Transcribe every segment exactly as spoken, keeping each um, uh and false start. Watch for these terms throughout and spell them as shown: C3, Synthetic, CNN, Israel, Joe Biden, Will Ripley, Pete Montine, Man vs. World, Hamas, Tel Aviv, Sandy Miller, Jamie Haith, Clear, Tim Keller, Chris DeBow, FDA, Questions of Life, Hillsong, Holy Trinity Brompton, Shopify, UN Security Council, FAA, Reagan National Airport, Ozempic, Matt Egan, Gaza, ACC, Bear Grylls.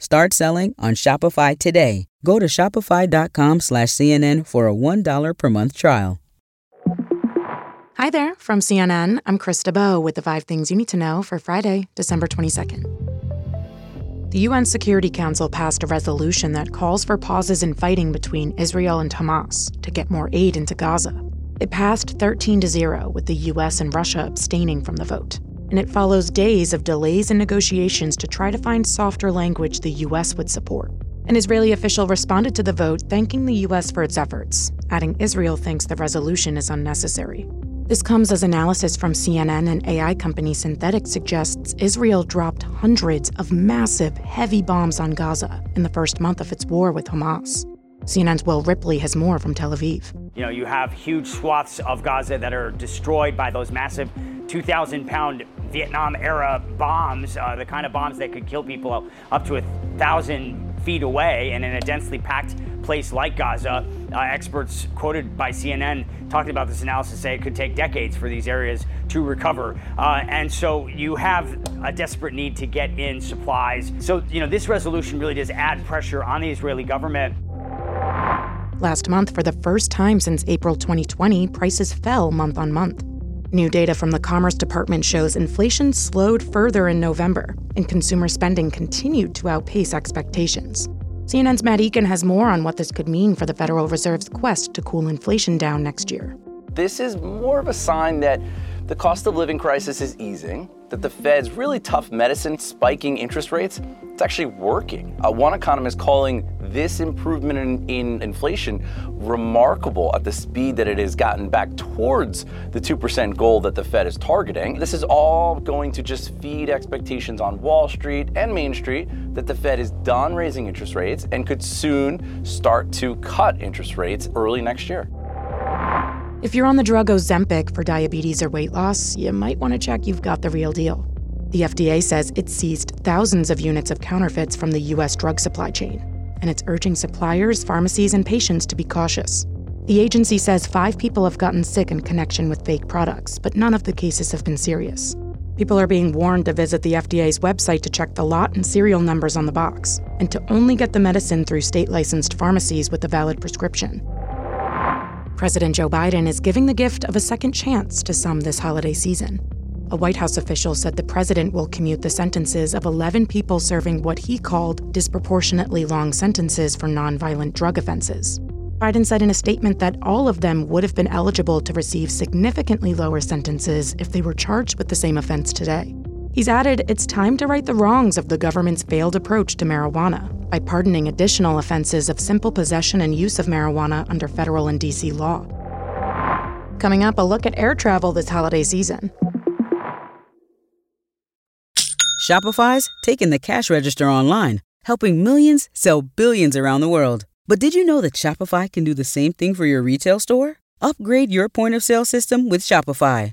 Start selling on Shopify today. Go to shopify dot com slash C N N for a one dollar per month trial. Hi there, from C N N, I'm Chris DeBow with the five things you need to know for Friday, December twenty-second. The U N Security Council passed a resolution that calls for pauses in fighting between Israel and Hamas to get more aid into Gaza. It passed thirteen to zero, with the U S and Russia abstaining from the vote. And it follows days of delays in negotiations to try to find softer language the U S would support. An Israeli official responded to the vote, thanking the U S for its efforts, adding Israel thinks the resolution is unnecessary. This comes as analysis from C N N and A I company Synthetic suggests Israel dropped hundreds of massive, heavy bombs on Gaza in the first month of its war with Hamas. C N N's Will Ripley has more from Tel Aviv. You know, you have huge swaths of Gaza that are destroyed by those massive two thousand pound Vietnam-era bombs, uh, the kind of bombs that could kill people up to a thousand feet away. And in a densely packed place like Gaza, uh, experts quoted by C N N talking about this analysis say it could take decades for these areas to recover. Uh, and so you have a desperate need to get in supplies. So, you know, this resolution really does add pressure on the Israeli government. Last month, for the first time since April twenty twenty, prices fell month on month. New data from the Commerce Department shows inflation slowed further in November, and consumer spending continued to outpace expectations. C N N's Matt Egan has more on what this could mean for the Federal Reserve's quest to cool inflation down next year. This is more of a sign that the cost of living crisis is easing, that the Fed's really tough medicine, spiking interest rates, it's actually working. Uh, one economist calling this improvement in, in inflation remarkable at the speed that it has gotten back towards the two percent goal that the Fed is targeting. This is all going to just feed expectations on Wall Street and Main Street that the Fed is done raising interest rates and could soon start to cut interest rates early next year. If you're on the drug Ozempic for diabetes or weight loss, you might want to check you've got the real deal. The F D A says it seized thousands of units of counterfeits from the U S drug supply chain, and it's urging suppliers, pharmacies, and patients to be cautious. The agency says five people have gotten sick in connection with fake products, but none of the cases have been serious. People are being warned to visit the F D A's website to check the lot and serial numbers on the box, and to only get the medicine through state-licensed pharmacies with a valid prescription. President Joe Biden is giving the gift of a second chance to some this holiday season. A White House official said the president will commute the sentences of eleven people serving what he called disproportionately long sentences for nonviolent drug offenses. Biden said in a statement that all of them would have been eligible to receive significantly lower sentences if they were charged with the same offense today. He's added it's time to right the wrongs of the government's failed approach to marijuana by pardoning additional offenses of simple possession and use of marijuana under federal and D C law. Coming up, a look at air travel this holiday season. Shopify's taking the cash register online, helping millions sell billions around the world. But did you know that Shopify can do the same thing for your retail store? Upgrade your point-of-sale system with Shopify.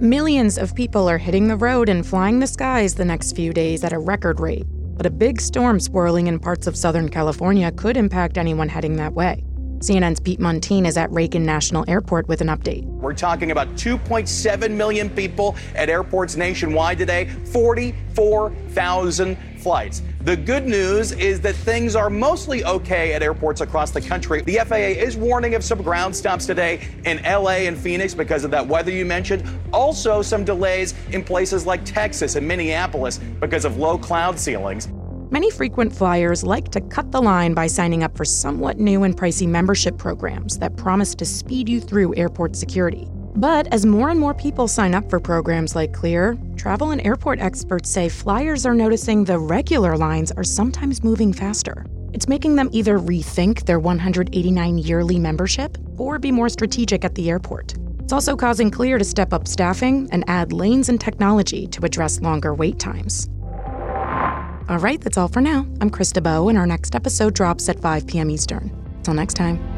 Millions of people are hitting the road and flying the skies the next few days at a record rate. But a big storm swirling in parts of Southern California could impact anyone heading that way. C N N's Pete Montine is at Reagan National Airport with an update. We're talking about two point seven million people at airports nationwide today, forty-four thousand flights. The good news is that things are mostly okay at airports across the country. The F A A is warning of some ground stops today in L A and Phoenix because of that weather you mentioned. Also, some delays in places like Texas and Minneapolis because of low cloud ceilings. Many frequent flyers like to cut the line by signing up for somewhat new and pricey membership programs that promise to speed you through airport security. But as more and more people sign up for programs like Clear, travel and airport experts say flyers are noticing the regular lines are sometimes moving faster. It's making them either rethink their one hundred eighty-nine yearly membership or be more strategic at the airport. It's also causing Clear to step up staffing and add lanes and technology to address longer wait times. All right, that's all for now. I'm Chris DeBow, and our next episode drops at five p.m. Eastern. Till next time.